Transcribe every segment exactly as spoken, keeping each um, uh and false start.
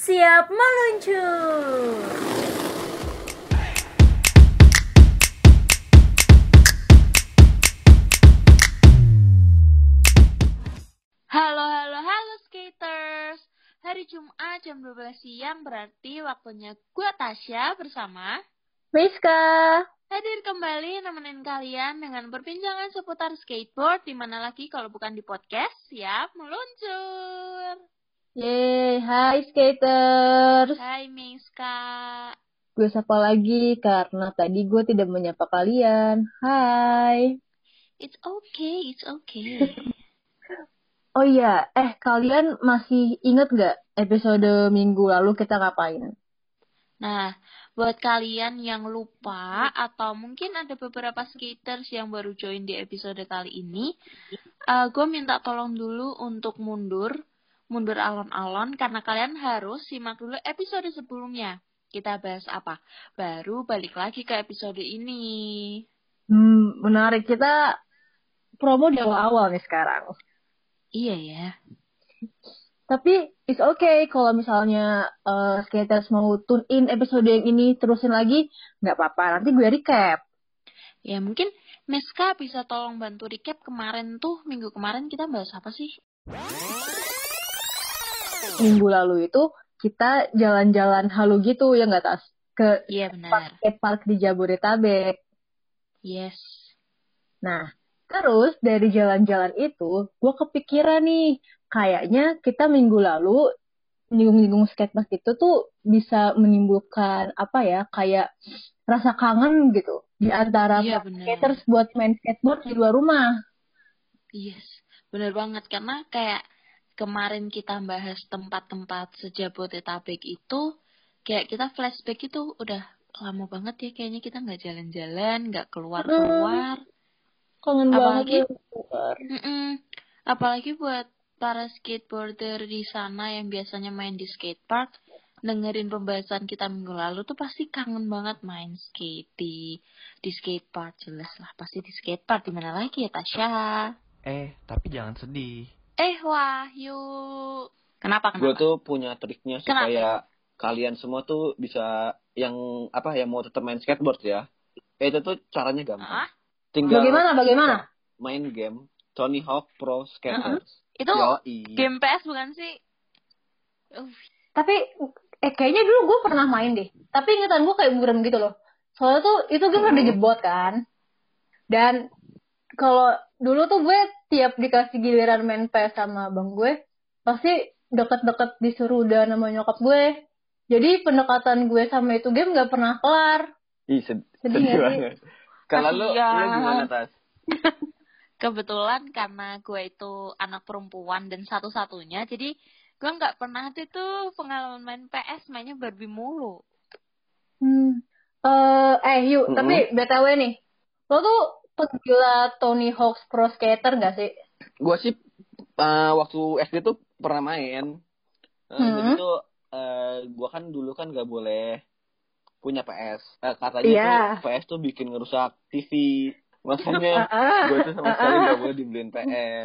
Siap meluncur. Halo, halo, halo skaters. Hari Jumat jam dua belas siang berarti waktunya gue Tasya bersama Meiska hadir kembali nemenin kalian dengan perbincangan seputar skateboard, di mana lagi kalau bukan di podcast Siap Meluncur. Yeay, hai skaters. Hai Meiska. Gue sapa lagi karena tadi gue tidak menyapa kalian. Hai. It's okay, it's okay. Oh iya, eh kalian masih inget gak episode minggu lalu kita ngapain? Nah, buat kalian yang lupa atau mungkin ada beberapa skaters yang baru join di episode kali ini, uh, gue minta tolong dulu untuk mundur mundur alon-alon, karena kalian harus simak dulu episode sebelumnya. Kita bahas apa? Baru balik lagi ke episode ini. Hmm, menarik. Kita promo di awal-awal nih sekarang. Iya ya. Tapi, it's okay kalau misalnya uh, skaters mau tune in episode yang ini, terusin lagi, nggak apa-apa. Nanti gue recap. Ya, mungkin Meiska bisa tolong bantu recap kemarin tuh. Minggu kemarin kita bahas apa sih? Minggu lalu itu kita jalan-jalan halu gitu ya nggak Tas? Ke yeah, park di Jabodetabek. Yes. Nah, terus dari jalan-jalan itu gue kepikiran nih, kayaknya kita minggu lalu nyinggung-nyinggung skatepark itu tuh bisa menimbulkan apa ya, kayak rasa kangen gitu di antara yeah, skaters buat main skateboard di luar rumah. Yes, benar banget, karena kayak kemarin kita bahas tempat-tempat se-Jabodetabek itu, kayak kita flashback itu udah lama banget ya kayaknya kita nggak jalan-jalan, nggak keluar-keluar. Kangen banget. Apalagi buat para skateboarder di sana yang biasanya main di skatepark, dengerin pembahasan kita minggu lalu tuh pasti kangen banget main skate di, di skatepark. Jelas lah, pasti di skatepark. Dimana lagi ya Tasya? Eh, tapi jangan sedih. Eh Wahyu, kenapa kenapa? Gue tuh punya triknya supaya kenapa? Kalian semua tuh bisa yang apa yang mau tetap main skateboard ya. Eh, itu tuh caranya gampang. Ah? Tinggal bagaimana bagaimana? Main game Tony Hawk's Pro Skater. Uh-huh. Itu Yoi. Game P S bukan sih? Uh. Tapi eh kayaknya dulu gue pernah main deh. Tapi ingatan gue kayak buram gitu loh. Soalnya tuh itu game udah hmm. dijebot kan. Dan kalau dulu tuh gue tiap dikasih giliran main P S sama abang gue, pasti deket-deket disuruh udah nama nyokap gue. Jadi pendekatan gue sama itu game gak pernah kelar. Ih, sed- sedih, sedih banget. Kalau lu, lu gimana, Tas? Kebetulan karena gue itu anak perempuan dan satu-satunya, jadi gue gak pernah tuh, tuh pengalaman main P S, mainnya Barbie mulu. Hmm. Uh, eh, yuk, mm-hmm. tapi B T W nih, lo tuh gila Tony Hawk's Pro Skater gak sih? Gue sih uh, waktu S D tuh pernah main. Uh, hmm. Jadi tuh uh, gue kan dulu kan gak boleh punya P S. Uh, katanya yeah. tuh P S tuh bikin ngerusak T V. Makanya gue tuh sama sekali gak boleh dibeliin P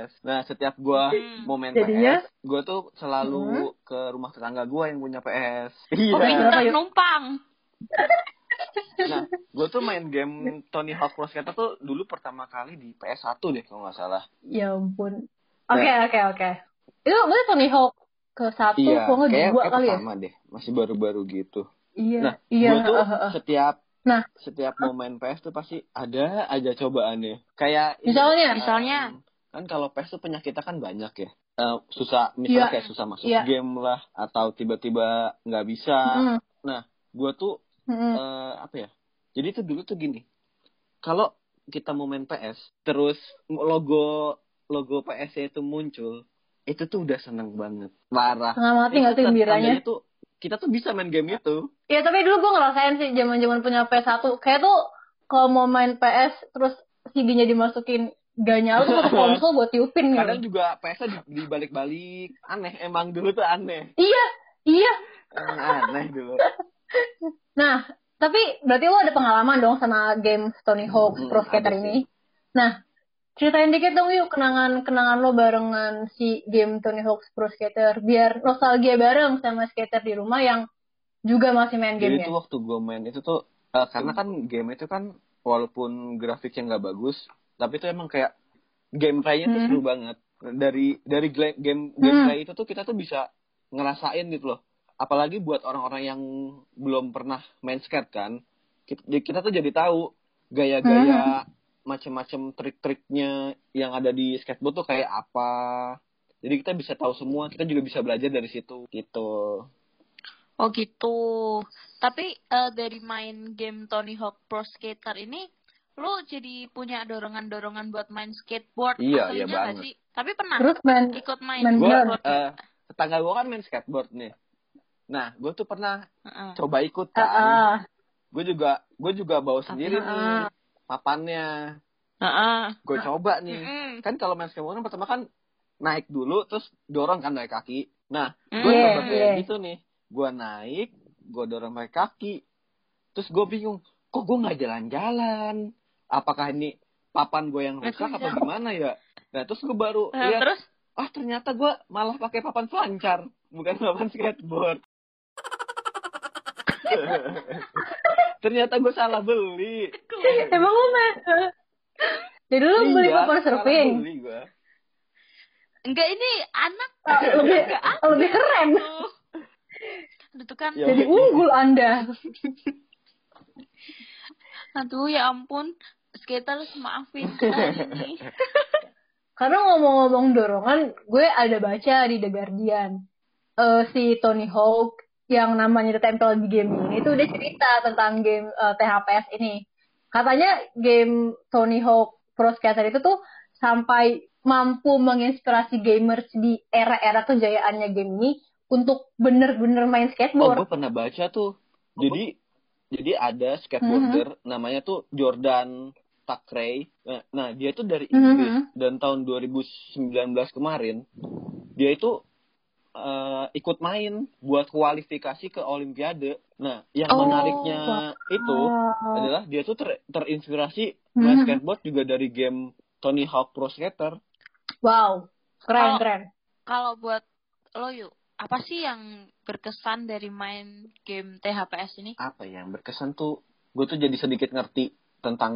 S. Nah setiap gue mau main Jadinya? P S, gue tuh selalu hmm. ke rumah tetangga gue yang punya P S. Oh pinter yeah. numpang. Nah, gue tuh main game Tony Hawk's Pro Skater tuh dulu pertama kali di P S satu deh kalau nggak salah. Ya ampun. Oke okay, oke okay, oke. Okay. Itu gue Tony Hawk ke satu, iya, kalau nggak dua kali ya. Sama deh, masih baru-baru gitu. Iya. Nah, iya, gue tuh uh, uh, uh. setiap nah. setiap mau main P S tuh pasti ada aja cobaannya. Kayak misalnya, um, misalnya kan kalau P S tuh penyakitnya kan banyak ya. Uh, susah, misalnya yeah. kayak susah masuk yeah. game lah, atau tiba-tiba nggak bisa. Mm. Nah, gue tuh Mm-hmm. Uh, apa ya? Jadi itu dulu tuh gini. Kalau kita mau main P S, terus logo logo P S itu muncul, itu tuh udah seneng banget, parah. Ngamatin nggak tuh gembiranya? Tuh kita tuh bisa main game itu. Iya, tapi dulu gue ngerasain sih zaman-zaman punya P S satu, kayak tuh kalau mau main P S terus C D-nya dimasukin gak nyala tuh satu konsol buat tiupin gitu. Kadang juga P S-nya dibalik-balik, aneh emang dulu tuh aneh. Iya, iya. Aneh dulu. Nah, tapi berarti lo ada pengalaman dong sama game Tony Hawk's hmm, Pro Skater ini. Nah, Ceritain dikit dong yuk kenangan-kenangan lo barengan si game Tony Hawk's Pro Skater. Biar nostalgia bareng sama skater di rumah yang juga masih main game. Jadi itu waktu gue main itu tuh, uh, karena kan game itu kan walaupun grafiknya gak bagus, tapi itu emang kayak gameplaynya tuh hmm. seru banget. Dari dari game gameplay hmm. itu tuh kita tuh bisa ngerasain gitu loh. Apalagi buat orang-orang yang belum pernah main skate kan. Kita, kita tuh jadi tahu gaya-gaya hmm. macam-macam trik-triknya yang ada di skateboard tuh kayak apa. Jadi kita bisa tahu semua, kita juga bisa belajar dari situ gitu. Oh gitu. Tapi uh, dari main game Tony Hawk Pro Skater ini, lo jadi punya dorongan-dorongan buat main skateboard? Iya, iya banget. Sih? Tapi pernah terus main, ikut main, main skateboard? Gua, uh, tetangga gue kan main skateboard nih. Nah, gue tuh pernah uh-uh. coba ikut kan. Uh-uh. Gue juga, gue juga bawa sendiri uh-uh. nih. Papannya, uh-uh. gue coba nih, uh-uh. kan kalau main skateboard kan pertama kan naik dulu, terus dorong kan naik kaki. Nah, gue yeah, coba kayak yeah. gitu nih, gue naik, gue dorong naik kaki, terus gue bingung, kok gue nggak jalan-jalan? Apakah ini papan gue yang rusak atau gimana ya? Nah, terus gue baru uh, lihat, terus? ah ternyata gue malah pakai papan selancar, bukan papan skateboard. Ternyata gue salah beli. Emang lo main? Jadi lo iya, beli papan surfing? Enggak, ini anak oh, lebih anak. lebih keren. Itu kan ya, jadi unggul Anda. Aduh ya ampun, skater maafin ini. Karena ngomong-ngomong dorongan, gue ada baca di The Guardian uh, si Tony Hawk yang namanya The Temple of Gaming itu udah cerita tentang game uh, T H P S ini. Katanya game Tony Hawk Pro Skater itu tuh sampai mampu menginspirasi gamers di era-era kejayaannya game ini untuk bener-bener main skateboard. Oh, gue pernah baca tuh. Jadi jadi ada skateboarder mm-hmm. namanya tuh Jordan Takray. Nah, nah dia tuh dari Inggris mm-hmm. dan tahun dua ribu sembilan belas kemarin dia itu Uh, ikut main buat kualifikasi ke Olimpiade. Nah, yang oh, menariknya wow. itu adalah dia tuh ter- terinspirasi mm-hmm. main skateboard juga dari game Tony Hawk Pro Skater. Wow, keren kalo, keren. Kalau buat lo yuk, apa sih yang berkesan dari main game T H P S ini? Apa yang berkesan tuh, gue tuh jadi sedikit ngerti tentang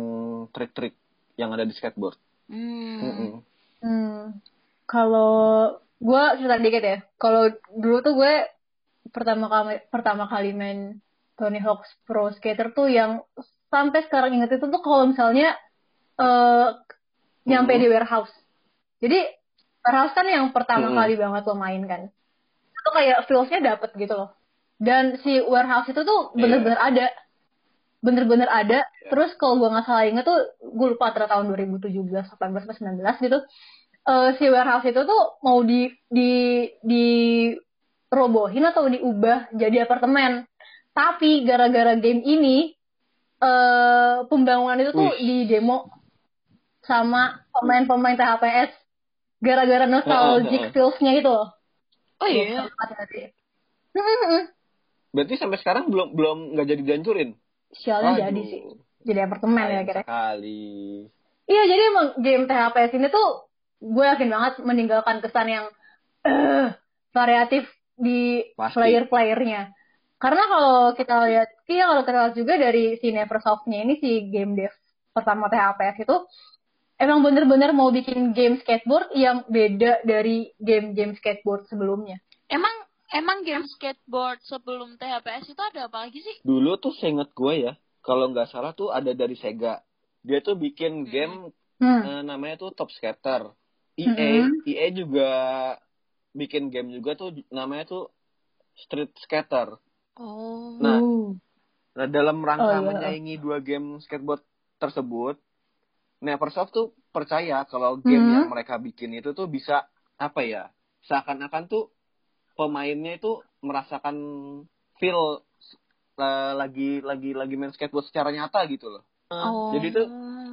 trik-trik yang ada di skateboard. Hmm. Hmm. Kalau gue cerita dikit ya, kalau dulu tuh gue pertama kali pertama kali main Tony Hawk's Pro Skater tuh yang sampai sekarang inget itu tuh kalau misalnya uh, nyampe mm. di warehouse. Jadi warehouse kan yang pertama mm. kali banget lo main kan, itu kayak feelsnya dapet gitu loh. Dan si warehouse itu tuh bener-bener yeah. ada, bener-bener ada. Yeah. Terus kalau gue nggak salah inget tuh, gue lupa antara tahun dua ribu tujuh belas, delapan belas, sembilan belas gitu. Uh, si warehouse itu tuh mau di di di robohin atau diubah jadi apartemen. Tapi gara-gara game ini uh, pembangunan itu tuh Uish. di demo sama pemain-pemain T H P S gara-gara nostalgic feels-nya gitu loh. Oh iya. Berarti sampai sekarang belum belum nggak jadi dihancurin? Soalnya jadi sih. Jadi apartemen ya kira-kira. Kali. Iya, jadi emang game T H P S ini tuh gue yakin banget meninggalkan kesan yang uh, variatif di Pasti. player-playernya. Karena kalau kita lihat, iya kalau kita lihat juga dari si Neversoft-nya ini, si game dev pertama T H P S itu emang bener-bener mau bikin game skateboard yang beda dari game-game skateboard sebelumnya. Emang emang game skateboard sebelum T H P S itu ada apa lagi sih? Dulu tuh seinget gue ya, kalau nggak salah tuh ada dari Sega. Dia tuh bikin game hmm. uh, namanya tuh Top Skater. E A, mm-hmm. E A juga bikin game juga tuh namanya tuh Street Skater. Oh. Nah, nah dalam rangka oh, menyaingi yeah. dua game skateboard tersebut, Neversoft tuh percaya kalau game mm-hmm. yang mereka bikin itu tuh bisa apa ya? Seakan-akan tuh pemainnya itu merasakan feel uh, lagi lagi lagi main skateboard secara nyata gitu loh. Oh. Jadi tuh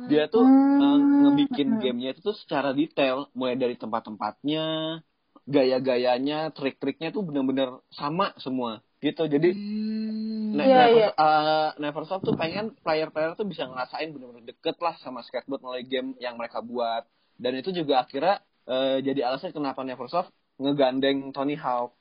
dia tuh hmm. uh, ngebikin gamenya itu tuh secara detail, mulai dari tempat-tempatnya, gaya-gayanya, trik-triknya tuh benar-benar sama semua. gitu. Jadi hmm, ne- yeah, Never, yeah. Uh, Neversoft tuh pengen player-player tuh bisa ngerasain bener-bener deket lah sama skateboard melalui game yang mereka buat. Dan itu juga akhirnya uh, jadi alasan kenapa Neversoft ngegandeng Tony Hawk.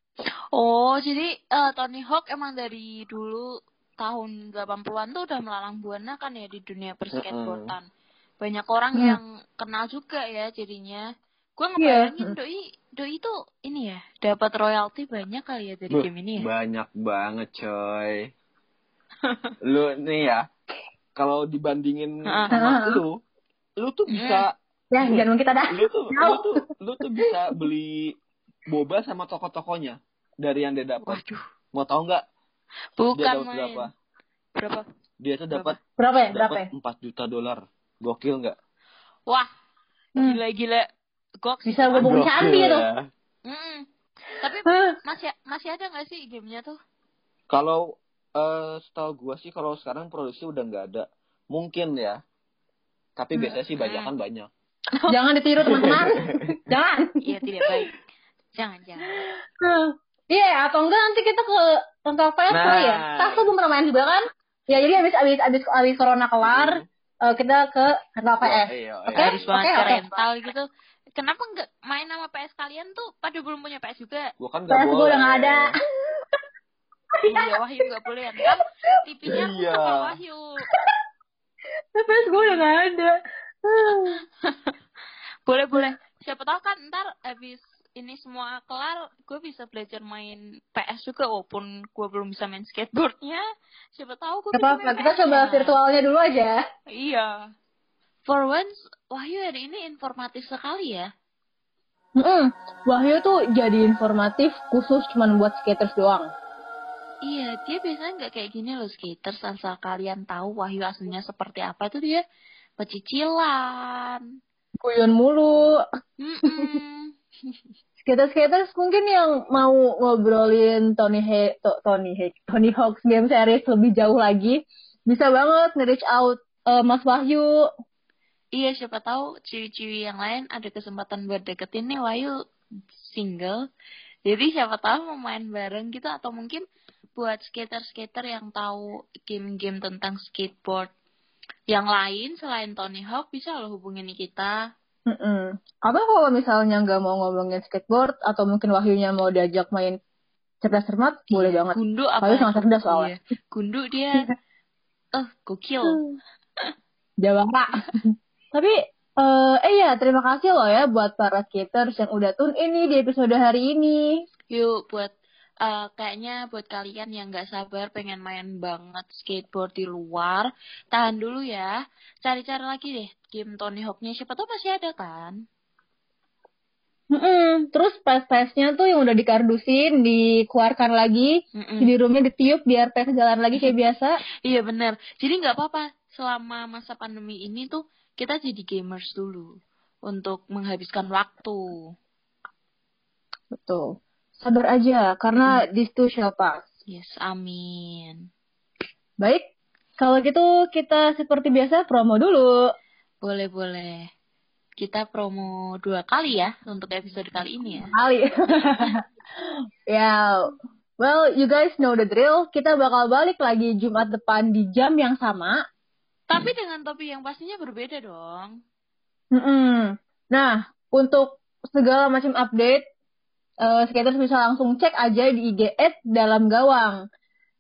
Oh, jadi uh, Tony Hawk emang dari dulu tahun delapan puluhan tuh udah melalang buana kan ya di dunia perskateboardan. Mm-hmm. Banyak orang hmm. yang kenal juga ya jadinya. Gue ngebayangin yeah. Doi Doi tuh ini ya, dapat royalti banyak kali ya dari Buh, game ini ya? Banyak banget coy. Lu nih ya, kalau dibandingin sama lu, lu tuh bisa ya, lu, jangan kita dah. Lu tuh, lu tuh, lu tuh bisa beli boba sama toko-tokonya dari yang dia dapat. Mau tau nggak? Bukan main. Berapa? Berapa? Dia tuh dapat berapa ya? Berapa ya? empat juta dolar. Gokil nggak? Wah, hmm. gila-gila. Gokil. Bisa ngomong candi ya. Tuh. Mm-mm. Tapi masih masih ada nggak sih gamenya tuh? Kalau uh, setahu gue sih kalau sekarang produksi udah nggak ada. Mungkin ya. Tapi hmm. biasanya sih bajakan hmm. banyak. Jangan ditiru teman-teman. Jangan. Iya tidak baik. Jangan jangan. Iya yeah, atau enggak nanti kita ke kontak P S nah. ya. Tasya belum pernah main juga kan? Ya jadi habis habis habis habis corona kelar. Hmm. Uh, kita ke rental P S, oke? Harus banget ke rental gitu. Kenapa nggak main sama P S kalian tuh? Pada belum punya P S juga. Gua kan nggak boleh. P S gue udah nggak ada. Iya Wahyu nggak boleh kan? T V-nya aku sama Wahyu. P S gue udah nggak ada. Boleh boleh. Siapa tahu kan ntar abis ini semua kelar, gue bisa belajar main P S juga walaupun gue belum bisa main skateboardnya. Siapa tahu gue bisa main P S. Kita coba virtualnya dulu aja. Iya. For once, Wahyu hari ini informatif sekali ya. Mm-mm. Wahyu tuh jadi informatif khusus cuma buat skaters doang. Iya, dia biasanya nggak kayak gini loh skaters. Asal kalian tahu Wahyu aslinya seperti apa tuh dia pecicilan, kuyon mulu. Skaters-skaters mungkin yang mau ngobrolin Tony He- Tony He- Tony Hawk's game series lebih jauh lagi, bisa banget nge-reach out uh, Mas Wahyu. Iya, siapa tahu ciwi-ciwi yang lain ada kesempatan buat deketin nih. Wahyu single, jadi siapa tahu mau main bareng gitu. Atau mungkin buat skater-skater yang tahu game-game tentang skateboard yang lain selain Tony Hawk, bisa lo hubungin kita. Mm-mm. Atau kalau misalnya nggak mau ngomongin skateboard atau mungkin Wahyunya mau diajak main cerdas cermat, iya, boleh banget. Gundu apa? Wahyu sangat cerdas soalnya. Gundu dia, oh gokil. Jawab pak. Tapi uh, eh ya terima kasih loh ya buat para skaters yang udah tune ini di episode hari ini. Yuk buat uh, kayaknya buat kalian yang nggak sabar pengen main banget skateboard di luar, tahan dulu ya. Cari-cari lagi deh game Tony Hawk-nya, siapa tau masih ada kan? Mm-mm. Terus P S-P S-nya tuh yang udah dikardusin, dikeluarkan lagi, CD-ROM-nya ditiup biar P S jalan lagi kayak biasa. Iya benar. Jadi nggak apa-apa, selama masa pandemi ini tuh kita jadi gamers dulu untuk menghabiskan waktu. Betul. Sabar aja, karena mm. this too shall pass. Yes, amin. Baik, kalau gitu kita seperti biasa promo dulu. Boleh-boleh. Kita promo dua kali ya untuk episode kali ini ya. Kali. Ya. Well, you guys know the drill. Kita bakal balik lagi Jumat depan di jam yang sama. Tapi dengan topik yang pastinya berbeda dong. Mm-mm. Nah, untuk segala macam update, uh, skaters bisa langsung cek aja di I G at dalam gawang.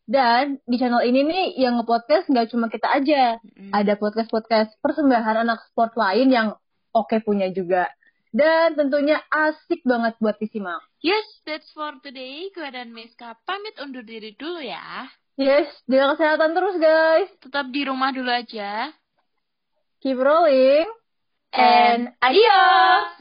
Dan di channel ini nih yang nge-podcast gak cuma kita aja. Mm. Ada podcast-podcast persembahan anak sport lain yang oke punya juga. Dan tentunya asik banget buat disimak. Yes, that's for today. Gue dan Meiska pamit undur diri dulu ya. Yes, jaga kesehatan terus guys. Tetap di rumah dulu aja. Keep rolling. And adios.